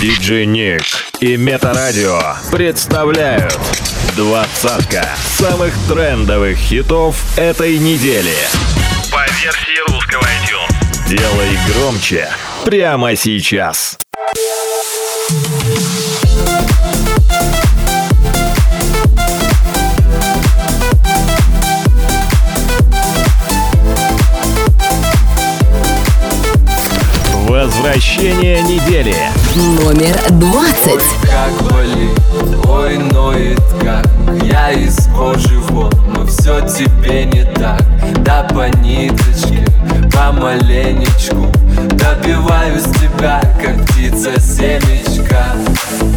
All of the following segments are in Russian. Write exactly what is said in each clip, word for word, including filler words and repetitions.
ди джей Nick и MetaRadio представляют двадцатка самых трендовых хитов этой недели по версии русского iTunes. Делай громче прямо сейчас. Возвращение недели. Номер двадцать. Как болит, ой, ноет как. Я из кожи вон, но все тебе не так. Да по ниточке, помаленечку добиваюсь тебя, как птица семечка.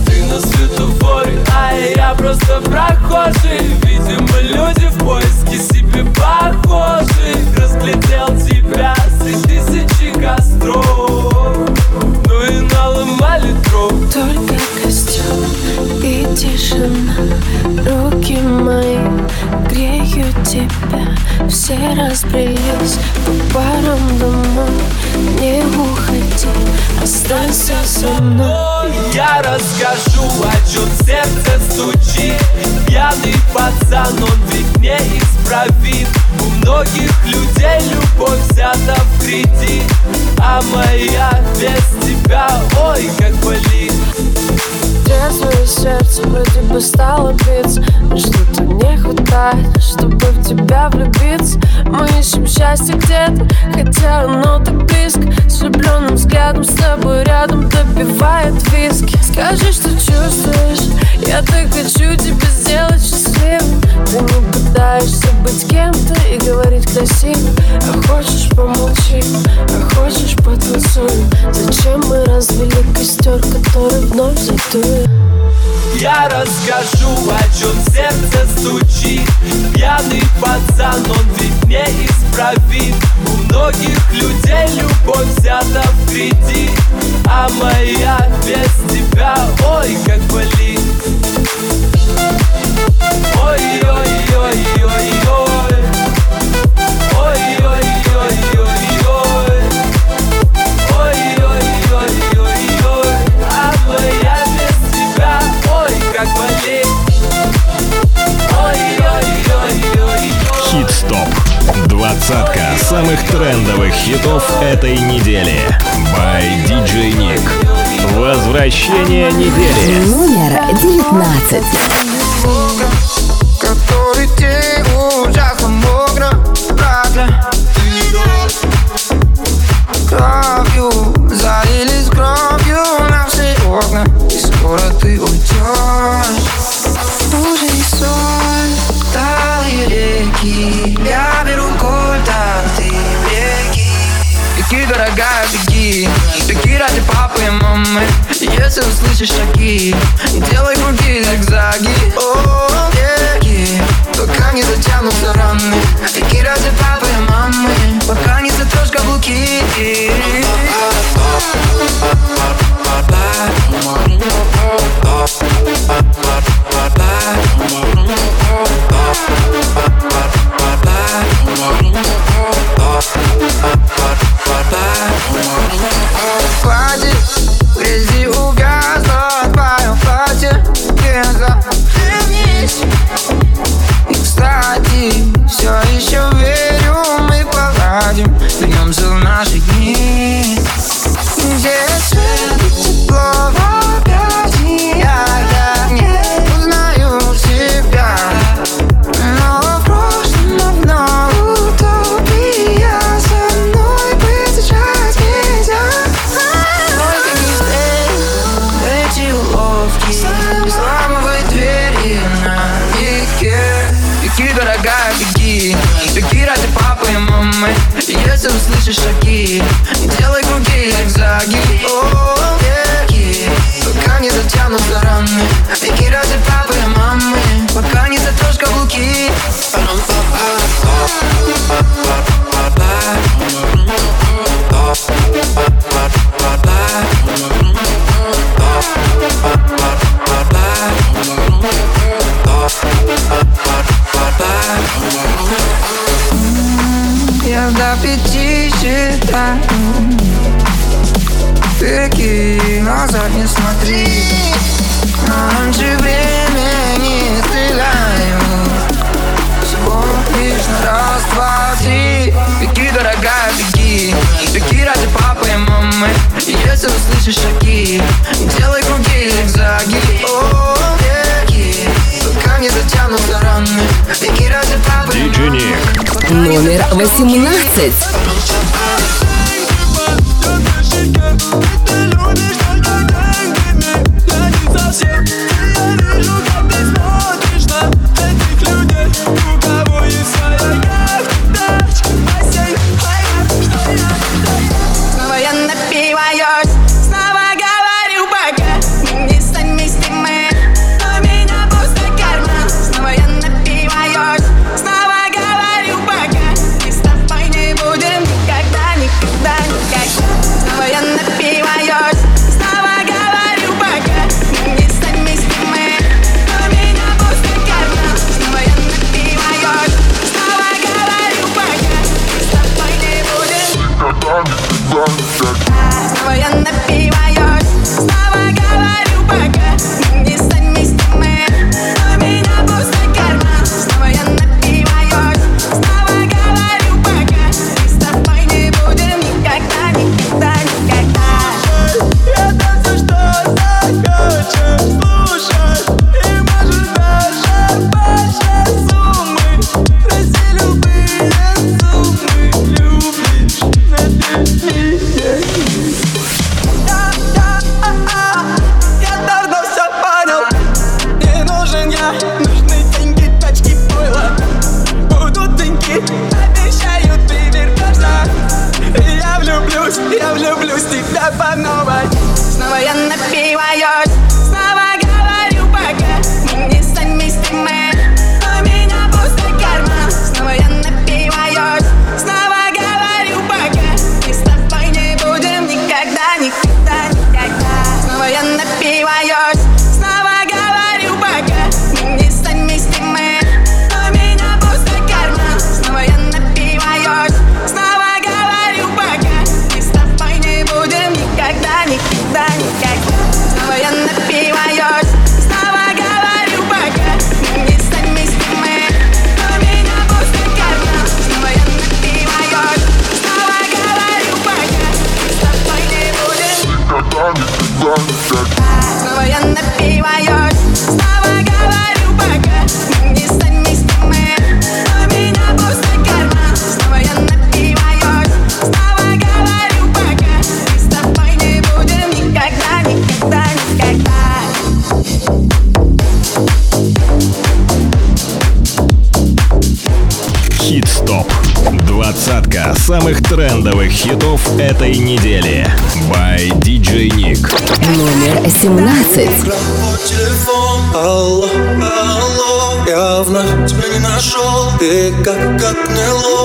Ты на светофоре, а я просто прохожий. Видимо, люди в поиске себе похожи. Разглядел тебя среди тысячи костров. Ну и наломали дров. Только костер и тишина. Руки мои греют тебя. Все разбрелись по парам домой. Не уходи, останься со мной. Я расскажу, о чем сердце стучит. Пьяный пацан, он ведь неисправим. У многих людей любовь взята в кредит, а моя без тебя, ой, как болит. Трезвое сердце вроде бы стало биться, но что-то не хватает, чтобы в тебя влюбиться. Мы ищем счастье где-то, хотя оно так близко. С влюбленным взглядом с тобой рядом допивает виски. Скажи, что чувствуешь, я так хочу тебя сделать счастливым. Ты не пытаешься быть кем-то и говорить красиво. А хочешь помолчи, а хочешь потанцуй. Зачем мы развели костер, который вновь затует? Я расскажу, о чем сердце стучит. Пьяный пацан, он ведь неисправим. У многих людей любовь взята в кредит, а моя без тебя, ой, как болит. Ой-ой-ой-ой-ой. Ой-ой-ой-ой-ой. Ой-ой-ой-ой-ой. А моя без тебя, ой, как болит. Ой-ой-ой-ой-ой. Хит-стоп. Двадцатка самых трендовых хитов этой недели. By ди джей Nick. Возвращение недели. Номер девятнадцать. Который день ужасно много, правда? Кровью залились кровью наши окна, и скоро ты уйдешь. Лужи и соль, талые реки, я беру кольт, а ты беги. Беги, дорогая, беги, беги ради папы и мамы. Если услышишь шаги, делай круги, зигзаги. О, веки, пока не затянутся раны. Беги ради папы и мамы, пока не затрешь каблуки. Хватит, грязи угасла в твоем платье. Вернись. И, кстати, все еще верю, мы поладим. Вернемся в наши дни. Где свет, тепло в объятии. Я так не узнаю себя. Но в прошлом давно утопия. Со мной быть сейчас нельзя. Только не встреть эти уловки. Сламывай двери на веке. Беги, дорогая, беги. Беги ради папы и мамы. Если услышишь шаги, делай круги, зигзаги. О, веки, пока не затянутся раны. Беги ради папы и мамы, пока не затрешь каблуки. Я до пяти считаю. веки, назад не смотри. Раньше времени стреляю, всего лишь на раз, два, три. Беги, дорогая, беги, беги ради папы и мамы. Если услышишь шаги, делай круги, зигзаги. О, веки, пока не затянутся раны. Беги ради папы и мамы. Номер восемнадцать. Двадцатка самых трендовых хитов этой недели by ди джей Nick. Номер семнадцать. Телефон, алло, алло, явно тебя не нашел, ты как отняло.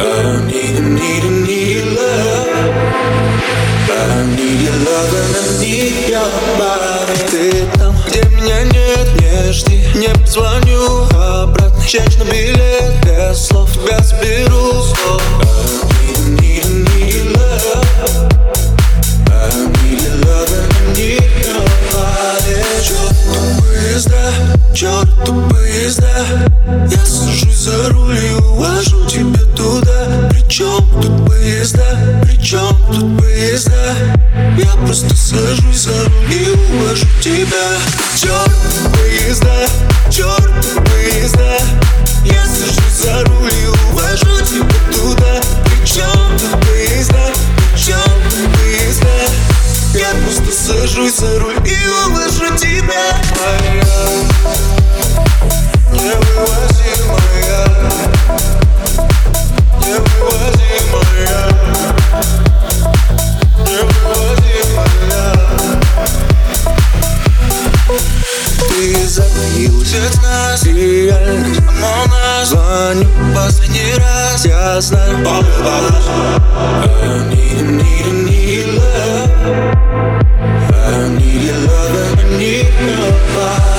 I need, need, need love. I need your love and I need your body. Ты там, где меня нет, не жди, не позвоню обратно. Чек на билет, без слов тебя сберу. I need, need, need love. I need love and I need your body. Чёрт поезда, чёрт поезда. Я сажусь за руль и увожу тебя туда. Причём тут поезда, причём тут поезда. Я просто сажусь за руль и увожу тебя. Чёрт поезда, чёрт поезда. Я сажусь за руль и увожу тебя туда. Причём тут поезда, причём тут поезда. Я просто сажусь за руль и увожу тебя. Моя невывозимая, невывозимая, невывозимая. Ты затаился от нас, реальность молна. Звоню последний раз, я знаю. I need, need, need love. I need your love and I need your love.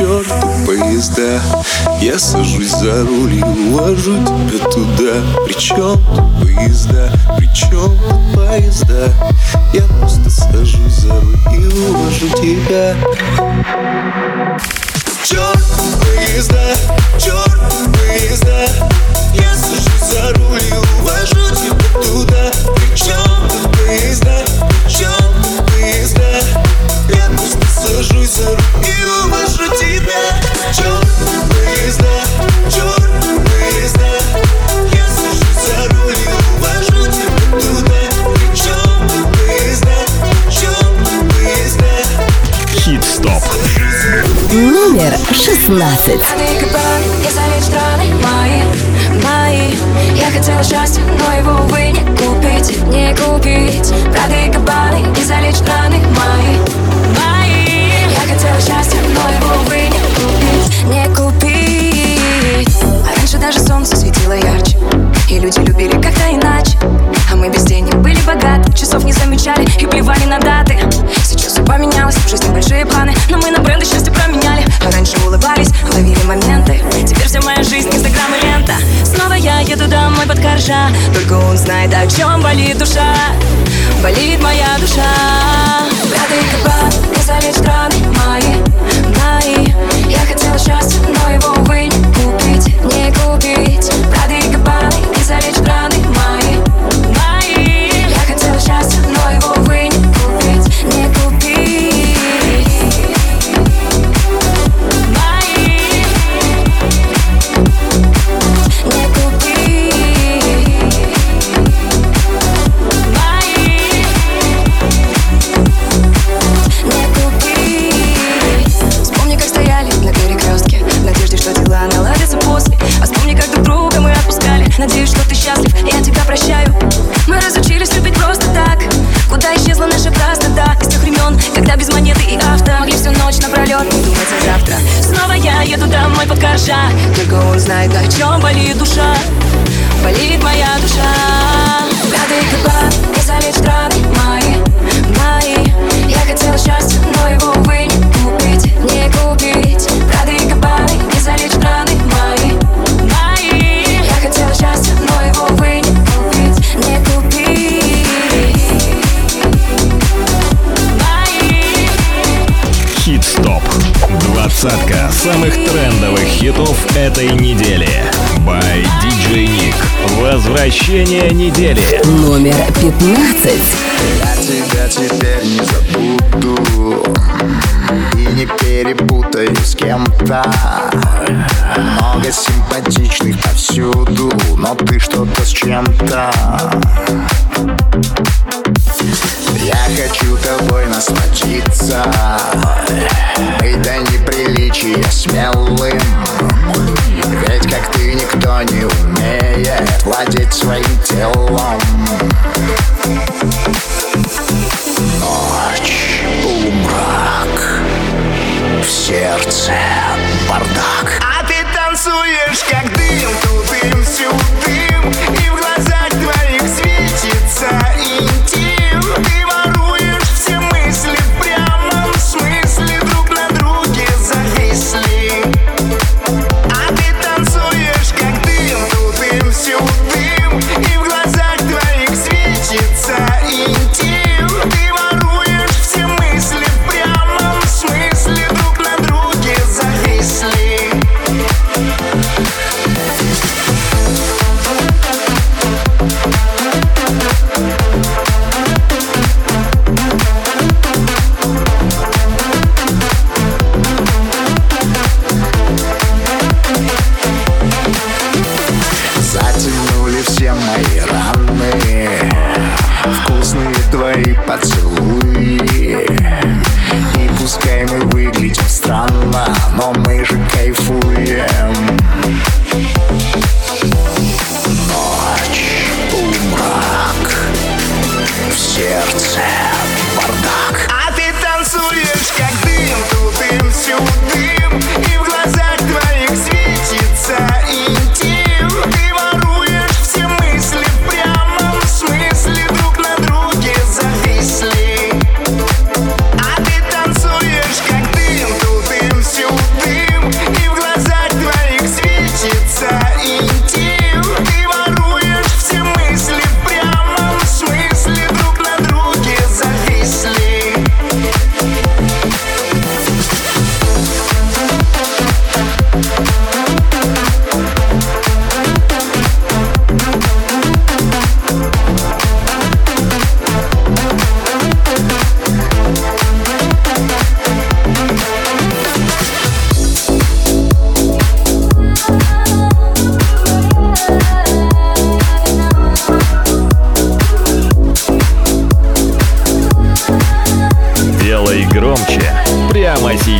черт поезда. Я сажусь за руль и увожу тебя туда. Причем тут поезда, причем тут поезда. Я просто сажусь за руль и увожу тебя. Черт поезда, черт поезда. Я сажусь за руль и увожу тебя туда. Причем тут поезда, причем тут поезда. Я просто сажусь за руль и увожу тебя. Черт поезда, черт поезда. Я сажусь за руль и увожу тебя туда. Причем тут поезда, причем тут поезда. Хит-стоп номер шестнадцать. Я хотела счастья, но его, увы, не купить, не купить. Прады и кабаны, не залечь страны мои, мои. Я хотела счастья, но его, увы, не купить, не купить. А раньше даже солнце светило ярче, и люди любили как-то иначе. А мы без денег были богаты, часов не замечали и плевали на даты. Сейчас все поменялось, в жизни большие планы, но мы на бренды счастье променяли. А раньше улыбались, ловили моменты, теперь вся моя жизнь инстаграм и лента. Снова я еду домой под коржа, только он знает, о чем болит душа. Болит моя душа. Браты и кабан, казали страны мои, мои. Я хотела счастья, но его, увы, не купить, не купить. Браты и кабаны, казали страны мои, мои. Я хотела счастья, но его, увы, не купить, не купить. Надеюсь, что ты счастлив, я тебя прощаю. Мы разучились любить просто так. Куда исчезла наша простота из тех времен, когда без монеты и авто могли всю ночь напролет не думать о завтра. Снова я еду домой под коржа, только он знает, о чем болит душа. Болит моя душа. Браты и кабан, казали страны мои, мои. Я хотела счастья, но его, увы, не купить, не купить. Браты и кабан, казали страны мои. Я хотела счастья, но его, увы, не купить, не купить. Хит-стоп. Двадцатка самых трендовых хитов этой недели. By ди джей Nick. Возвращение недели. Номер пятнадцать. Я тебя теперь не забуду и не перепутаю с кем-то. Много симпатичных повсюду, но ты что-то с чем-то. Я хочу тобой насладиться, быть до неприличия смелым. Ведь как ты никто не умеет владеть своим телом. Ночь, полумрак, в сердце бардак. А ты танцуешь, как дым, тут им всюду дым. И в глазах твоих светится интим. Ты воруешь все мысли в прямом смысле, друг на друге зависли. А ты танцуешь, как дым, тут им всюду дым. И в глазах твоих светится интим. We'll be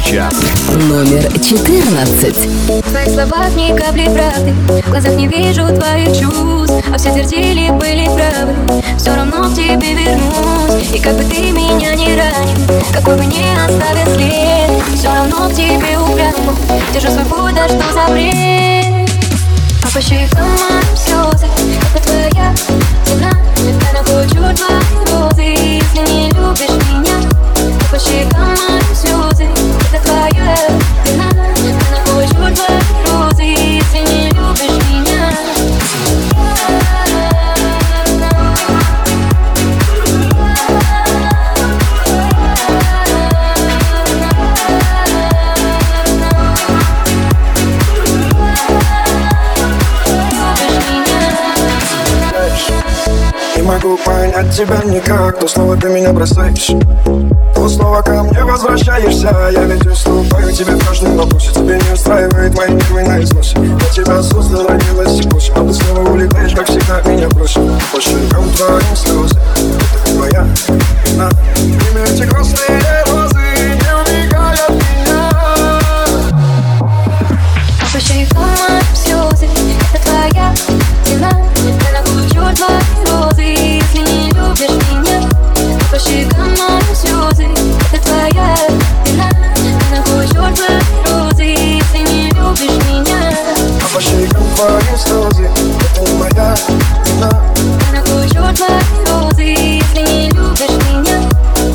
сейчас. Номер четырнадцать. В твоих словах ни капли правды, в глазах не вижу твоих чувств, а все твердили, были правы, все равно к тебе вернусь. И как бы ты меня не ранил, какой бы не оставил след, все равно к тебе упрямо держу свободу, что за бред. А по щекам слезы, это твоя цена, я нахочу твои розы, если не любишь меня. По щекам слезы, это твоя вина, я нахочу твои розы, если не любишь меня. Не могу понять тебя никак, но снова ты меня бросаешь, то снова ко мне возвращаешься. Я ведь уступаю тебе в каждом вопросе, тебе не устраивает мои нервы на износе. Я тебя создал, родилась и пусть, а ты снова улетаешь, как всегда меня бросил. По щекам твоим слезы, это твоя вина, имя эти грустные розы не убегай от меня. А по щекам слезы, это твоя вина, я нахожу твои розы, если не любишь меня. По щекам мои слезы, это твоя вина, я нахожу твои розы, если не любишь меня. А по щекам твои слезы, это не моя вина, я нахожу твои розы, если не любишь меня.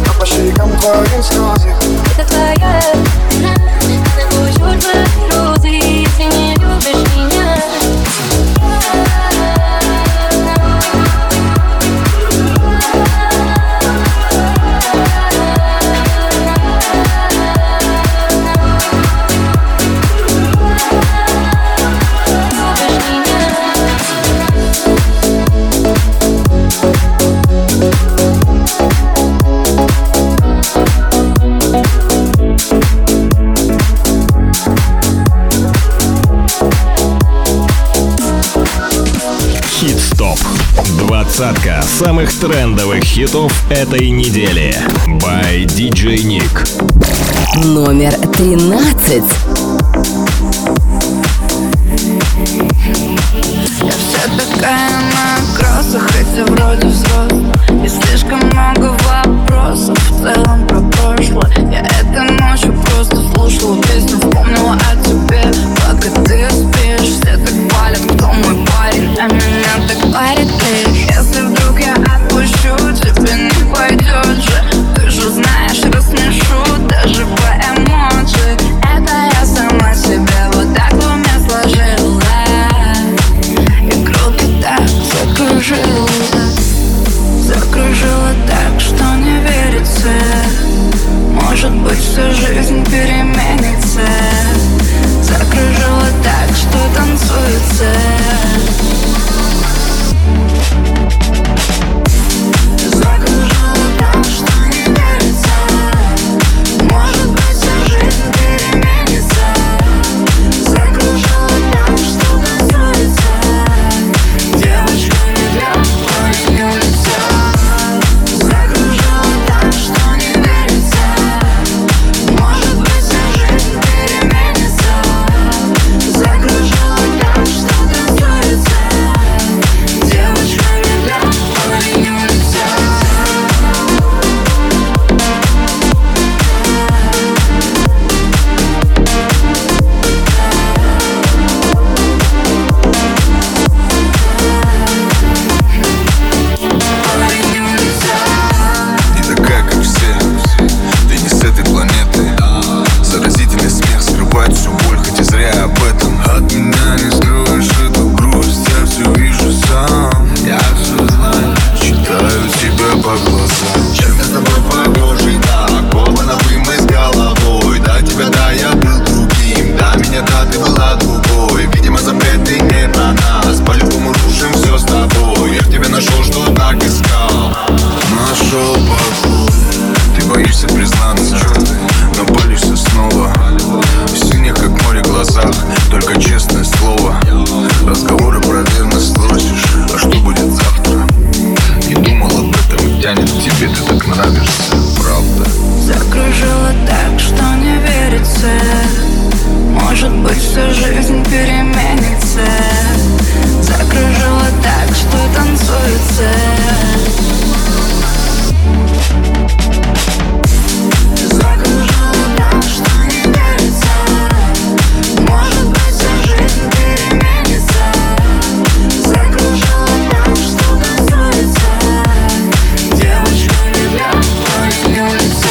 А по щекам твои слезы, это твоя вина, я нахожу твои розы, если не любишь меня. Двадцатка самых трендовых хитов этой недели by ди джей Nick. Номер тринадцать. Я вся такая на кросах, хотя вроде взрослый, и слишком много вопросов в целом про прошлое. Я этой ночью просто слушала песню, вспомнила о тебе, пока ты спишь. Все так палят, кто мой парень, а меня так парит ты. Если вдруг я отпущу, тебе не пойдет же. Ты же знаешь, рассмешу даже по эмоции. Это я сама тянет к тебе, ты так нравишься, правда. Закружила так, что не верится. Может быть, вся жизнь переменится. Закружила так, что танцуется. Закружила так, что не верится. Может быть, вся жизнь переменится. Закружила так, что танцуется. Девочка, не ляпай, не лица.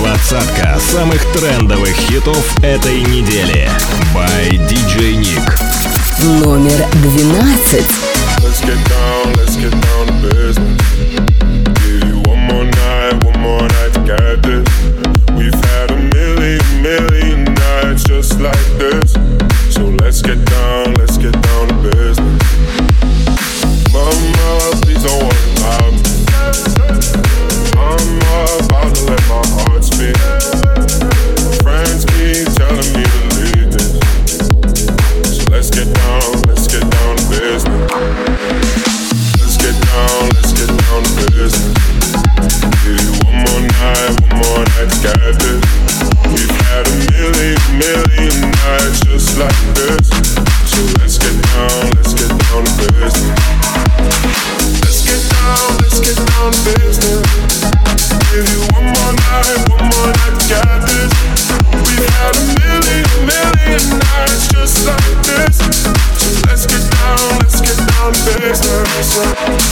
Двадцатка самых трендовых хитов этой недели by ди джей Nick. Номер двенадцать. Let's get down, let's get down to business. Give you one more night, one more night to get this. We've had a million, million nights just like this. So let's get down, let's get down to business. Mama, please don't worry about me. I'm about to let my heart speak. Friends keep telling me to leave this. So let's get down, let's get down to business. Let's get down, let's get down to business. Give you one more night, one more night to get this. We've had a million, million nights just like this. So let's get down, let's get down to business. Let's get down to business. Give you one more night, one more night to get this. We've had a million, million nights just like this. So let's get down, let's get down to business.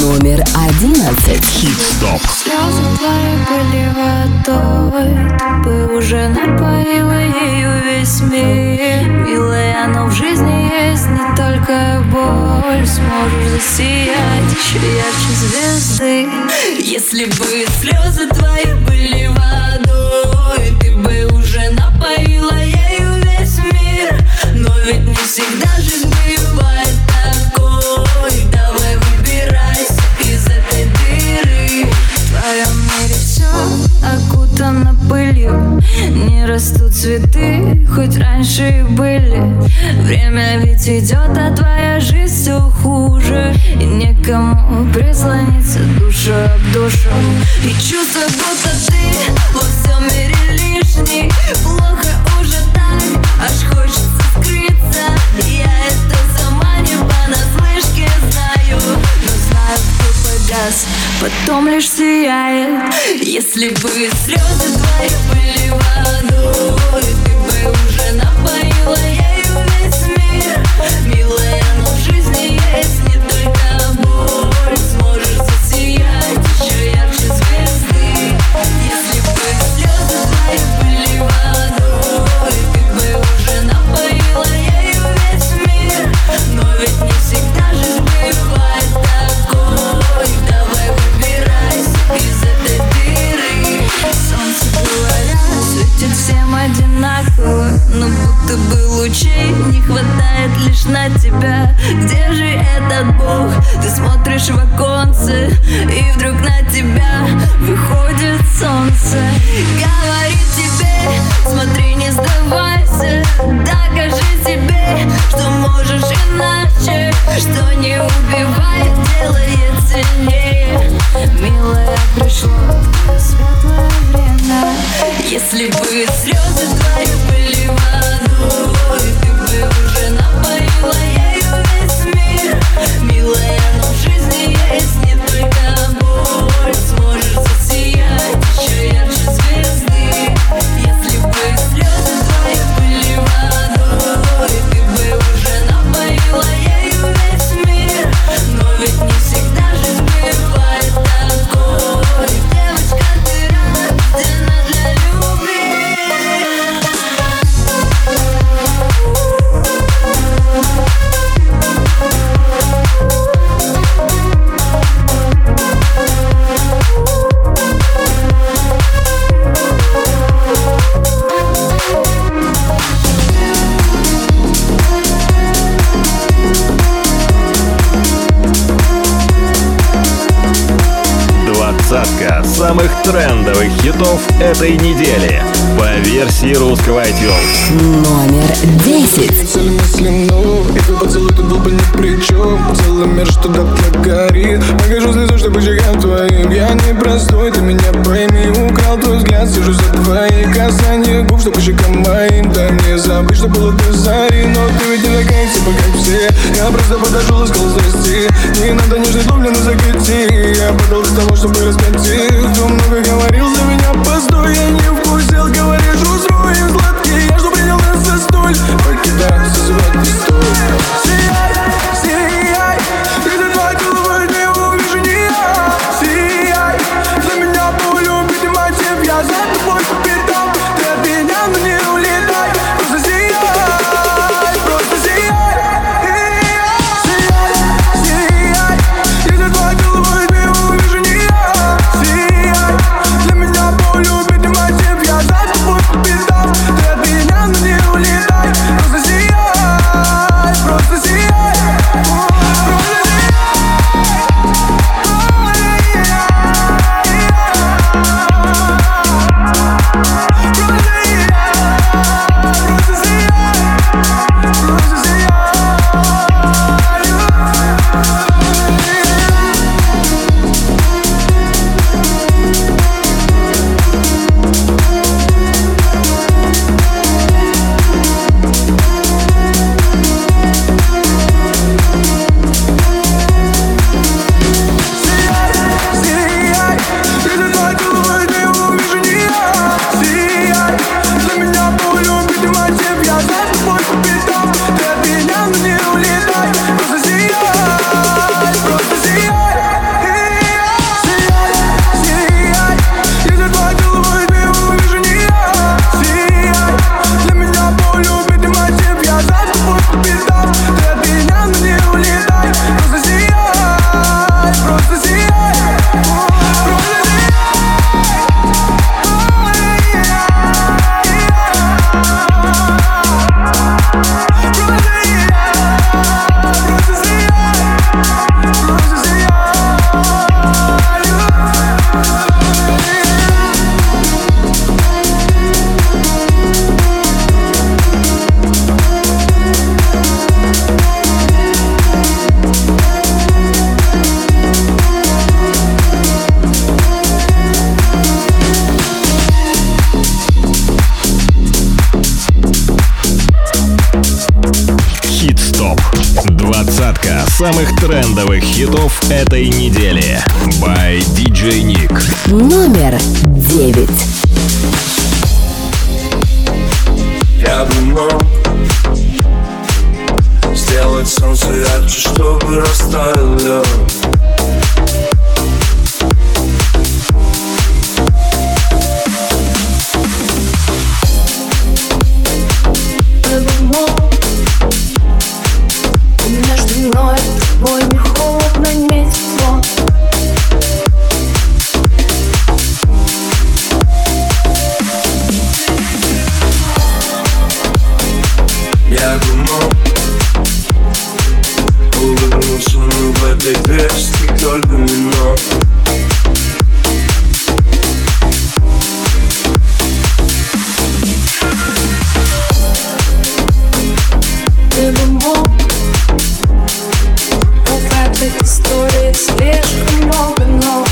Номер одиннадцать. Хит-стоп. Слезы твои были водой, уже напоила ею весь мир. Милая, но в жизни есть не только боль. Сможешь засиять еще ярче звезды. Если бы слезы твои были водой, ты бы уже напоила ею весь мир. Но ведь не всегда жизнь бывает такой. Давай выбирайся из этой дыры. В твоем мире все окутано пылью. Не растут цветы, хоть раньше и были. Время ведь идет, а твоя жизнь все хуже. И некому прислониться душа об душу. И чувство, будто ты во всем мире лишний. Плохо уже так, аж хочется скрыться. Я это сама не понаслышке знаю. Но знаю, кто погас, потом лишь сияет. Если бы слезы твои были водой, ты бы уже напоила ею весь мир. Милая, но в жизни есть не только боль. Сможешь засиять еще ярче звезды. Если бы слезы твои были водой, ты бы уже напоила ею весь мир. Но ведь не всегда жизнь бывает такой. Давай выбирайся из этой дыры. Солнце говоря светит всем одинаково, но будто бы лучей не хватает лишь на тебя. Где же этот Бог? Ты смотришь в оконце, и вдруг на тебя выходит солнце. Говорит тебе, смотри, не сдавайся. Докажи себе, что можешь иначе. Что не убивает, делает сильнее. Милая, пришло твое светлое время. Если бы слезы твои были водой, ты бы уже напоила ею весь мир. Милая, но в жизни есть не только боль. Сможешь засиять еще ярче звезды. Если бы слезы твои были водой, ты бы уже напоила ею весь мир. Но ведь не всегда жизнь бывает такой. Девочка, ты рада, ты надо. Двадцатка самых трендовых хитов этой недели по версии русского iTunes. Номер десять. Мыслим, ну, если поцелуй, тут был бы ни при чем. Целый мир что-то так горит. Нахожусь внизу, чтобы чекать твоим. Я непростой, ты меня пойми. Украл твой взгляд, сижу за твои касания губ, чтобы щекам моим. Дай мне забыть, что было до зари. Но ты ведь не такая, типа как все. Я просто подошел и сказал здрасте. Не надо нежной дубли, но закати. Я подал для того, чтобы распяти. Кто много говорил за меня, постой. Я не вкусил, говоришь, устроим сладкий. Я жду предел нас за столь. Покидай, созывать не стоит. Сияй, сияй, это два головы, ты увижу не я. Сияй, за меня полюбить и мотив. Я за тобой купидам, ты от меня, но не улетай. Просто сияй, просто сияй. Сияй, сияй, это два головы, ты увижу не я. Сияй, за меня полюбить и мотив. самых трендовых хитов этой недели. By ди джей Nick. Номер девять. Я бы мог сделать солнце ярче, чтобы растаял лед. Я бы мог, и между мной и тобой не холодно, не тепло. Я бы мог улыбнуться, но в этой песне только вино. Ты бы мог, но в этой истории слишком много но.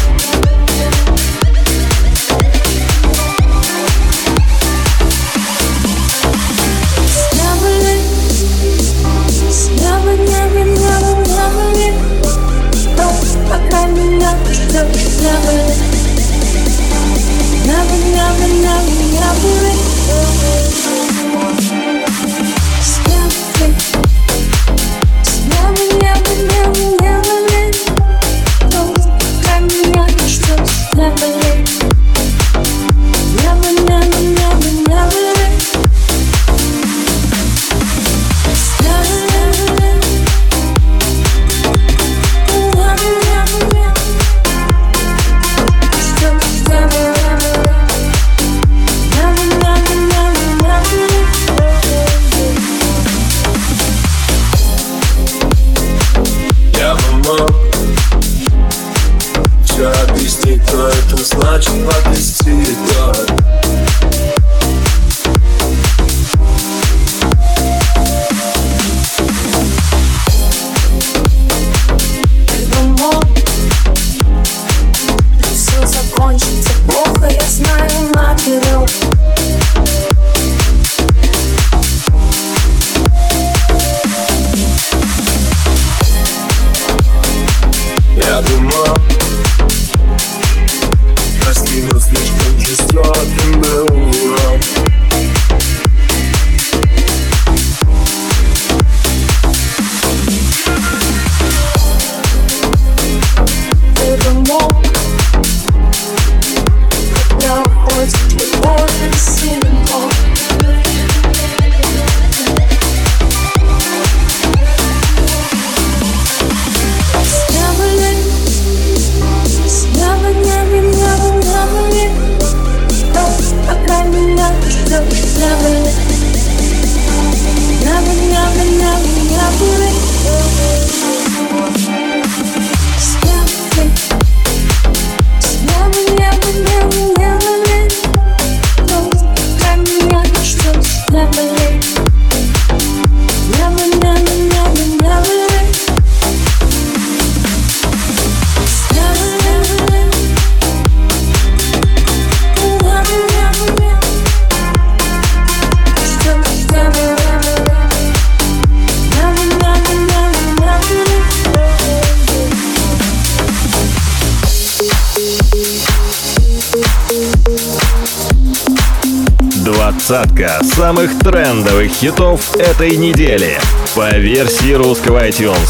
Двадцатка самых трендовых хитов этой недели по версии русского iTunes.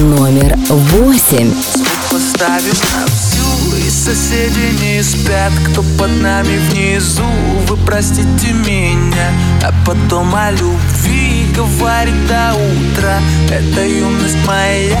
Номер восемь. Поставим на всю, и соседи не спят, кто под нами внизу. Вы простите меня, а потом о любви говорит до утра. Это юность моя,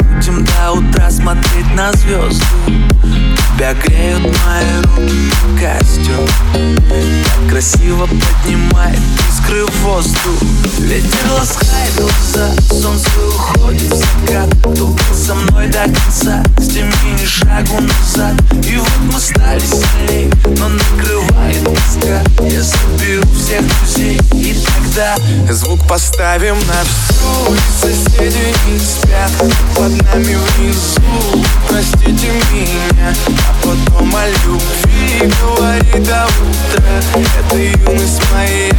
будем до утра смотреть на звезды. Тебя греют мои руки и костюм. Так красиво поднимает искры в воздух. Ветер ласкает глаза, солнце уходит в закат. Кто был со мной до конца, с теми ни шагу назад. И вот мы стали сильней, но накрывает звук поставим на всю. Ведь соседи не спят под нами внизу. Простите меня, а потом о любви говори до утра. Это юность моя,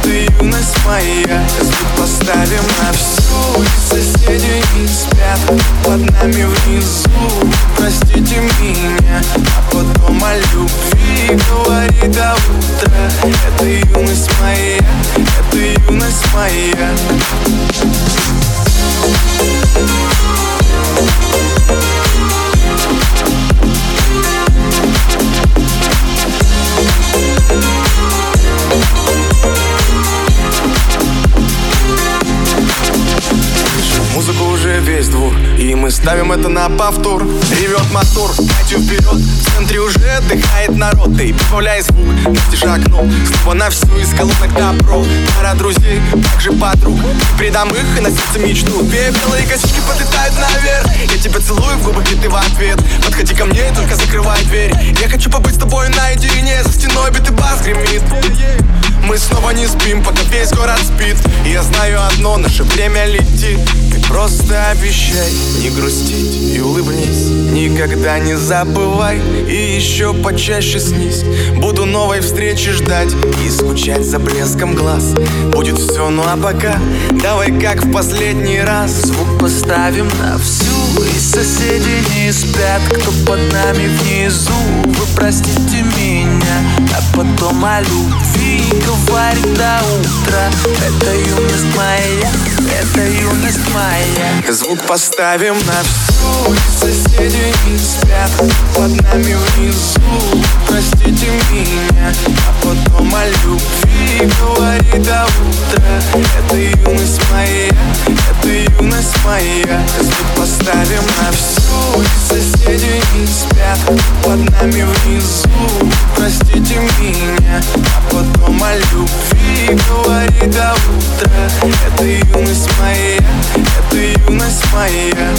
это юность моя. Звук поставим на всю. Ведь соседи не спят под нами внизу. Простите меня, а потом о любви говори до утра. Это юность моя, это юность моя. Музыка уже весь двор, и мы ставим это на повтор. Ревет мотор, Катю вперед, в центре уже отдыхает народ. Ты прибавляй звук, настежь окно, снова на всю из колонок добро. Пара друзей, также подруг, придам их и на сердце мечту. Две белые косички подлетают наверх, я тебя целую в губы и ты в ответ. Подходи ко мне и только закрывай дверь. Я хочу побыть с тобой наедине, за стеной бит и бас гремит. Мы снова не спим, пока весь город спит. И я знаю одно, наше время летит. Ты просто обещай не грустить и улыбнись. Никогда не забывай и еще почаще снись. Буду новой встречи ждать и скучать за блеском глаз. Будет все, ну а пока давай как в последний раз. Звук поставим на всю, и соседи не спят, кто под нами внизу. Вы простите меня, а потом о любви говори до утра. Это юность моя, это юность моя. Звук поставим на всю, и соседи не спят под нами внизу. Простите меня, а потом о любви говори до утра. Это юность моя, это юность моя. Звук поставим на всю, и соседи не спят под нами внизу. Простите меня, а потом о любви говори до утра. Это юность моя, это юность моя.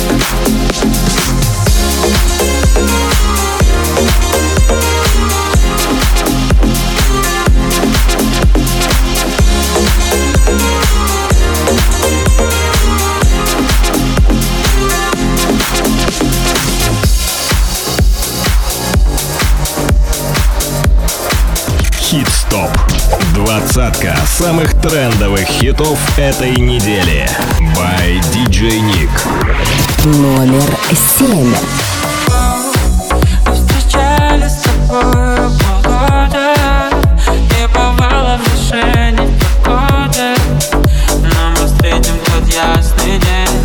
Хит-стоп. Двадцатка самых трендовых хитов этой недели. By ди джей Nick. Номер семь. Мы встречались с тобой полгода. Не бывало в мишени погоды. Но мы встретим тот ясный день.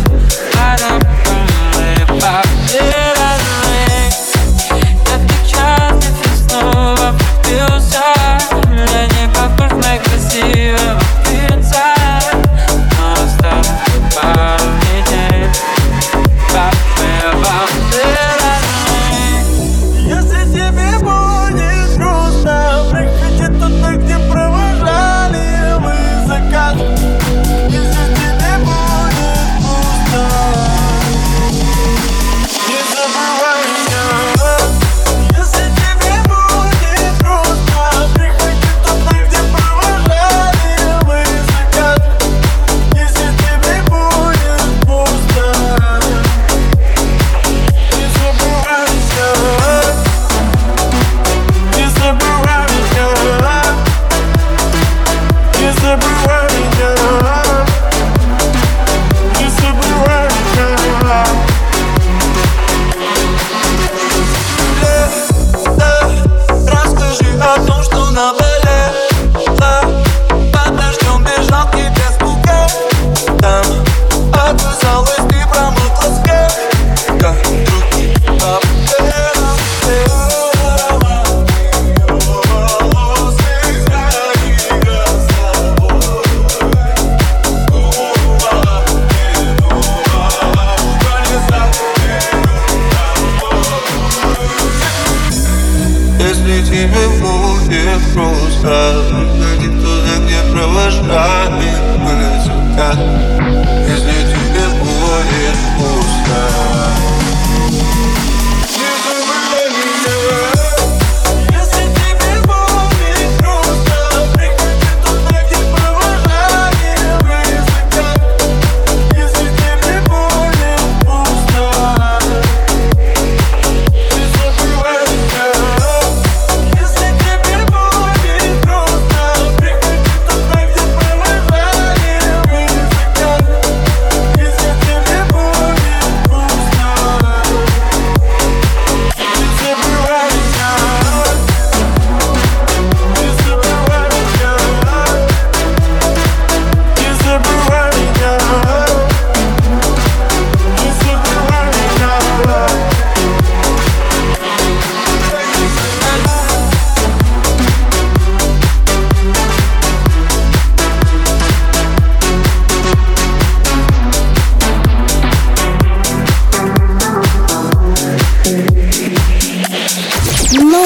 Пора помыть папе.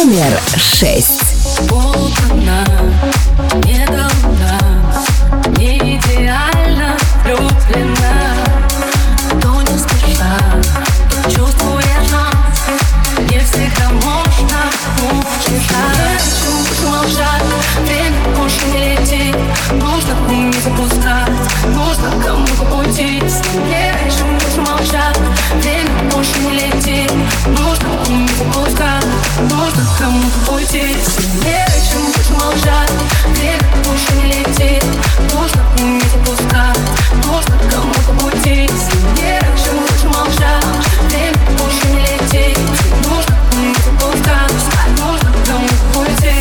Номер шесть. Полна, не должна, не идеально влюблена, то не спеша, то чувствуя нас, не всегда можно убежать. Хочу молчать, время больше не идти, нужно уметь отпускать, нужно кому-то уйти. Не хочу молчать, время больше не летит, нужно уметь отпускать, нужно кому-то уйти. Не хочу молчать, время больше не летит, нужно уметь отпускать, нужно кому-то уйти. Не хочу молчать, время больше не летит, нужно уметь отпускать, нужно кому-то уйти.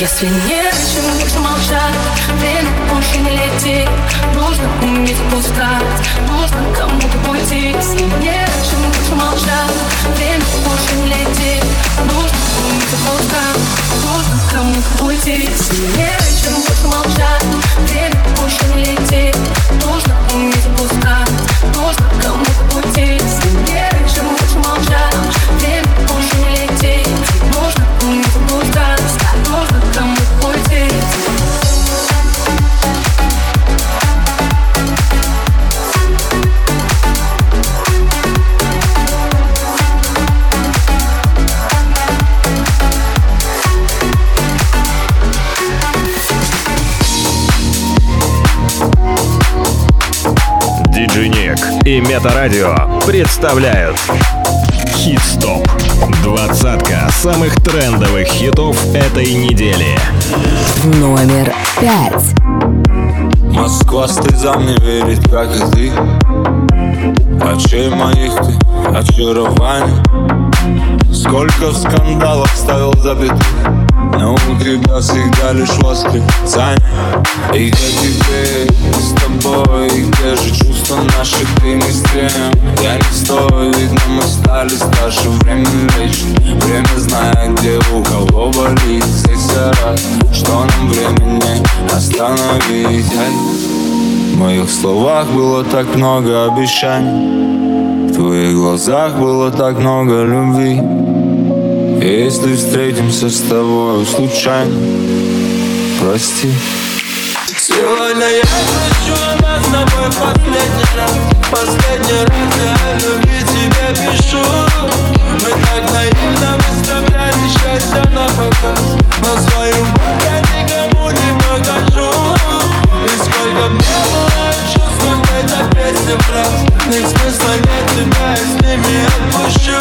Если не хочу молчать, время больше не летит, нужно уметь отпускать, нужно кому-то уйти. Если не хочу молчать, время больше не летит, нужно уметь отпускать, нужно кому-то уйти. Если не хочу молчать, время больше не летит, нужно уметь отпускать, нужно кому-то уйти. Если не хочу молчать, время больше не летит, нужно уметь отпускать, нужно кому-то уйти. ди джей Nick и MetaRadio представляют Хит-стоп. Двадцатка самых трендовых хитов этой недели. Номер пять. Москва слезам не верит, как и ты. Очей моих ты очарований. Сколько в скандалах ставил забитых, но у тебя всегда лишь восклицание. И где теперь с тобой, где же чувства наши, ты не стрем? Я не стою, видно мы стали старше, время лечит, время знает, где у кого болит. Здесь я рад, что нам времени остановить. В моих словах было так много обещаний, в твоих глазах было так много любви. Если встретимся с тобой случайно, прости. Сегодня я хочу нас с тобой последний раз. Последний раз я о любви тебе пишу. Мы так наивно выставляли счастье на показ, но свою боль я никому не покажу. И сколько мне было чувств, сколько эта песня в раз. Нет смысла, нет тебя, я с ними отпущу.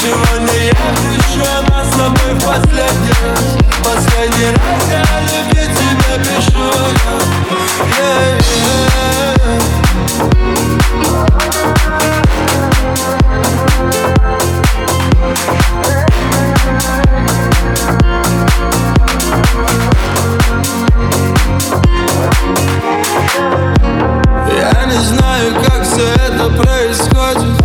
Сегодня я кричу о нас с тобой в последний раз. Последний раз я о любви тебе пишу. Yeah, yeah. Я не знаю, как все это происходит,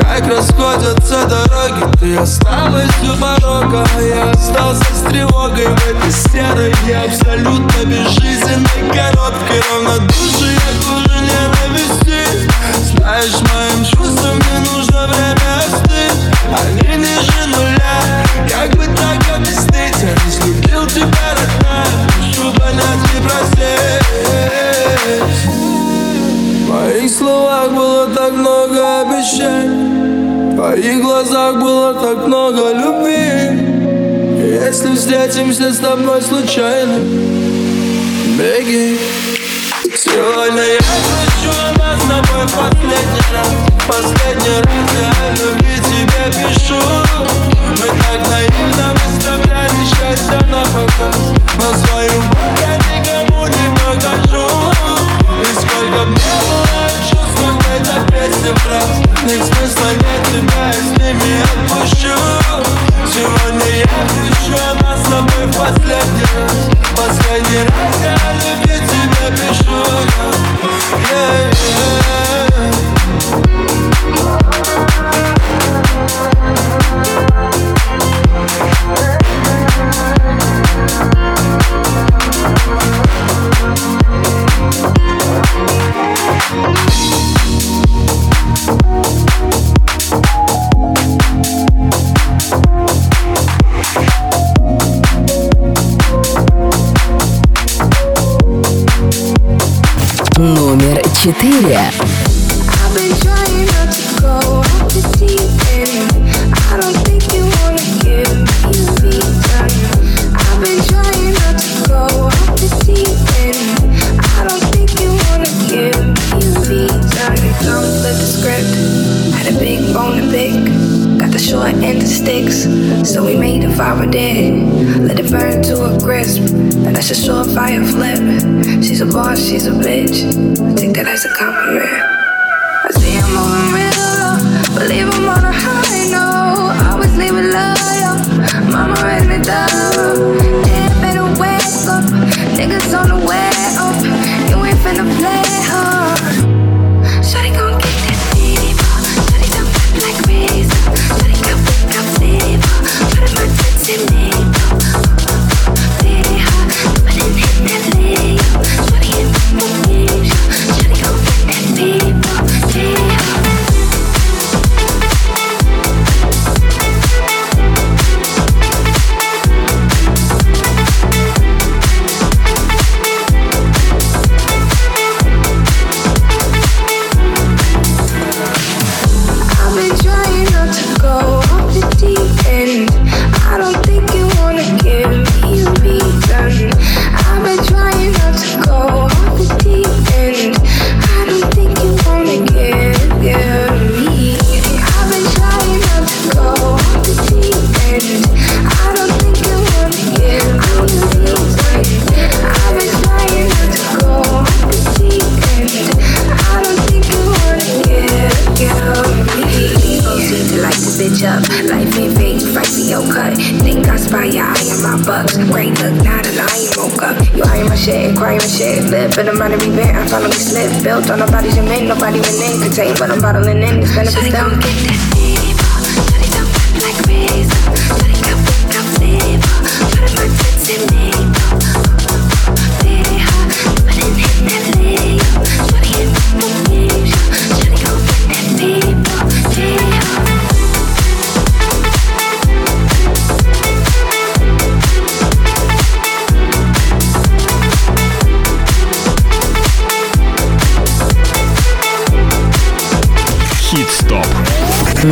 как расходятся дороги. Ты осталась у порога, а я остался с тревогой в этой серой и абсолютно безжизненной коробке. Равнодушие хуже ненависти. Знаешь, моим чувствам не нужно время остыть. Они ниже нуля, как бы так объяснить? Я не любил тебя, родная, прошу понять и простить. В моих словах было так много обещаний, в твоих глазах было так много любви. Если встретимся с тобой случайно, беги. Сегодня я хочу нас с тобой последний раз. Последний раз я Четыре.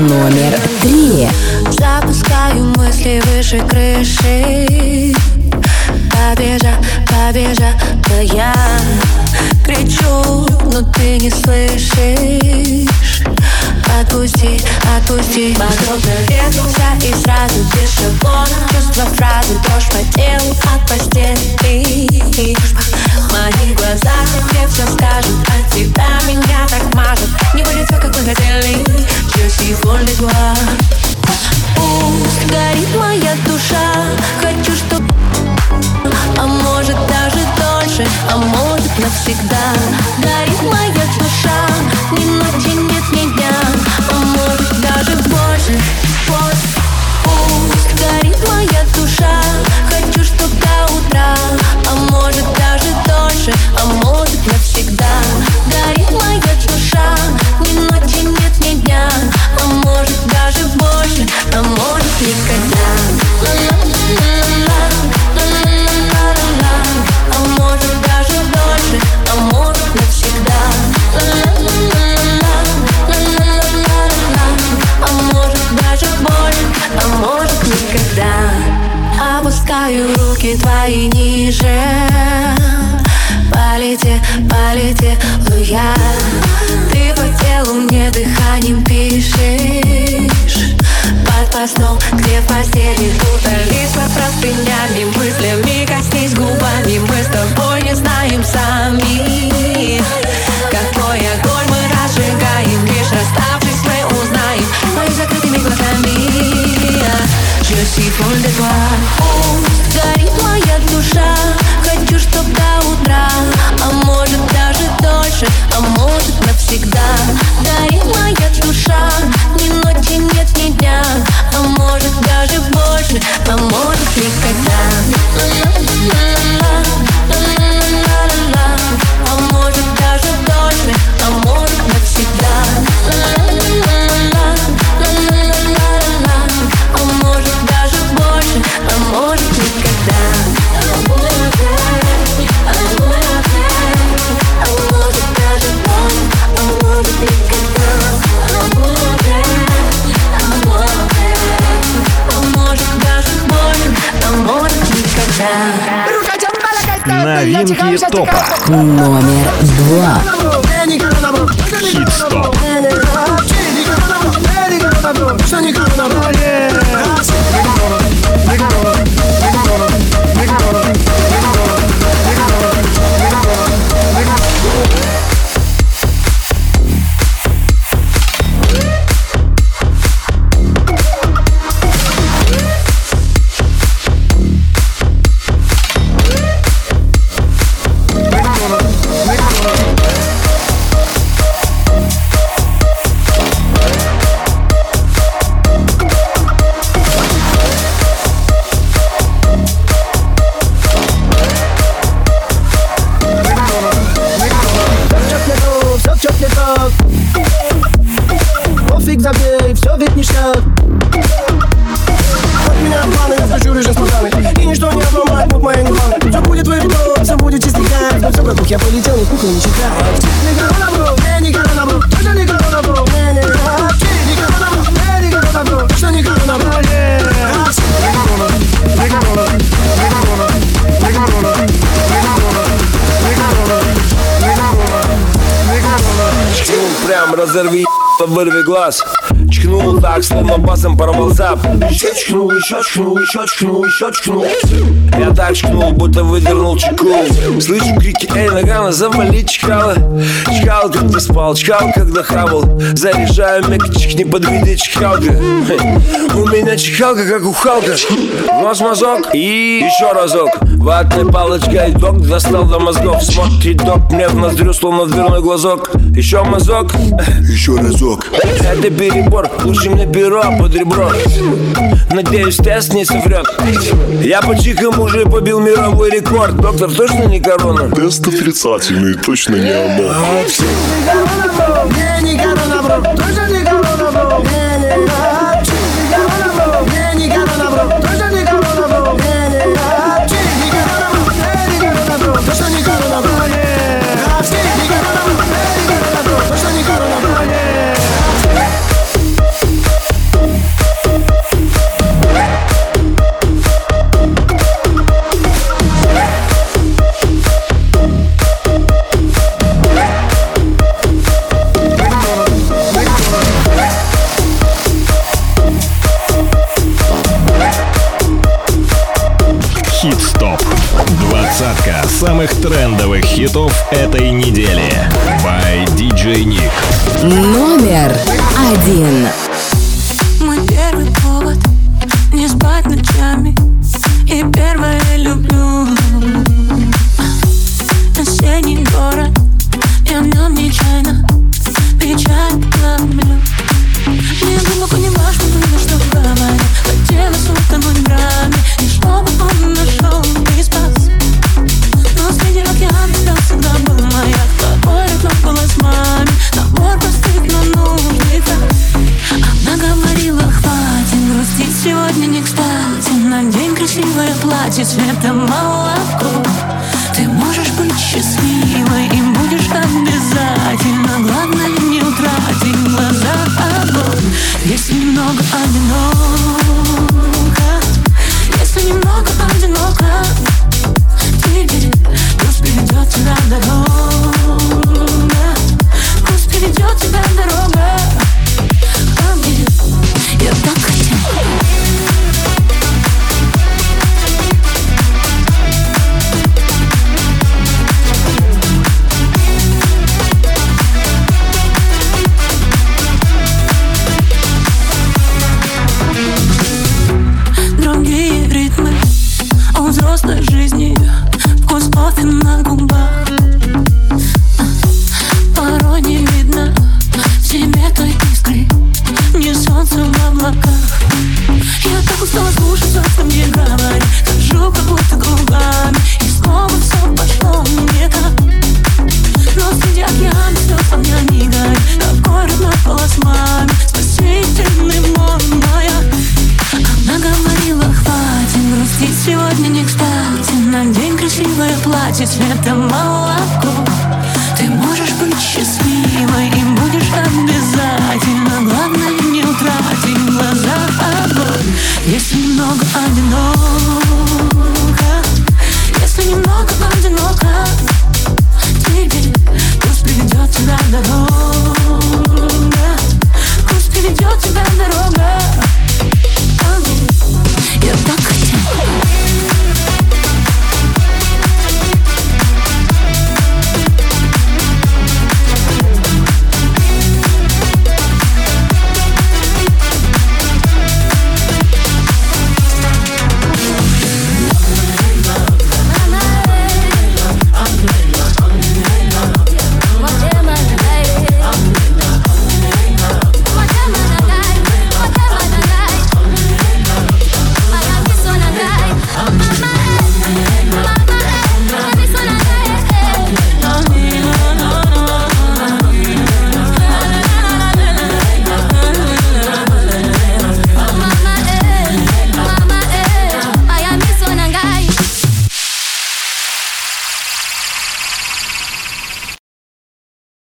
Номер три. Запускаю мысли выше крыши. Побежа, побежа, но я кричу, но ты не слышишь. Отпусти, отпусти. Подробно вернулся и сразу дешево. Чувство фразы, дрожь по телу, от постели. Мои глаза тебе все скажут, а тебя меня так мажут. Не будет все, как мы хотели. Just you only one. Пусть горит моя душа. Хочу, чтоб... А может даже дольше, а может навсегда. Горит моя душа. Ни ночи нет меня. А может даже больше. Пусть, пусть горит моя душа. Хочу, чтоб до утра. А может даже дольше, а может навсегда. Горит моя душа. Ни ночи нет ни дня. А может даже больше, а может никогда. А может даже дольше, а может навсегда. А может даже больше, а может никогда. Опускаю руки твои ниже. Полети, полети, луя. Ты по телу мне дыханием пишешь. Под постом, где в постели, утолись под простынями, мыслями коснись губами. Мы с тобой не знаем сами, как новинки топа. Номер два. Хит-стоп. Я полетел, не кукла, не читаю. Никогда добро, не никогда добро, точно никогда добро, не никогда добро, не никогда добро, точно никогда добро, не никогда добро, никогда добро, никогда добро. Чкнул прям, разорви, вырви глаз. Чкнул так, словно басом порвал зап. Еще чкнул, еще чкнул, еще чкнул, еще чкнул. Я так чкнул, будто выдернул чеку. Слышу крики, эй, Нагана, завали чкала. Чкал, когда спал, чкал, когда хавал. Заряжаю мягчик, не подведи чкалка. У меня чкалка, как у Халка. Нос, мазок и еще разок. Ватной палочкой док достал до мозгов. Смотрит док мне в ноздрю, словно в дверной глазок. Еще мазок, еще разок. Это перебор, лучше мне перо под ребро. Надеюсь, тест не соврет. Я по чикам уже побил мировой рекорд. Доктор, точно не корона? Тест отрицательный, точно не она. Не, не корона, бро, точно не корона, бро. Не, не корона, бро, точно не корона, бро. Не, корона, бро, точно не корона, бро. Двадцатка самых трендовых хитов этой недели by ди джей Nick. Номер один. Мой первый повод не спать ночами и первое люблю. Осенний город, я в нем нечаянно печаль ловлю. Мне глубоко не важно было, что говорю. Хотела с тобой грани, и чтобы он нашел и спас. Но среди океана тебя всегда был маяк. Тобой разлопалась маме, набор простых, но нужный так. Она говорила, хватит грустить, сегодня не кстати. Надень красивое платье, цвета молоко. Ты можешь быть счастливой и будешь обязательно. Главное, не утратить глаза огонь. Если немного одно.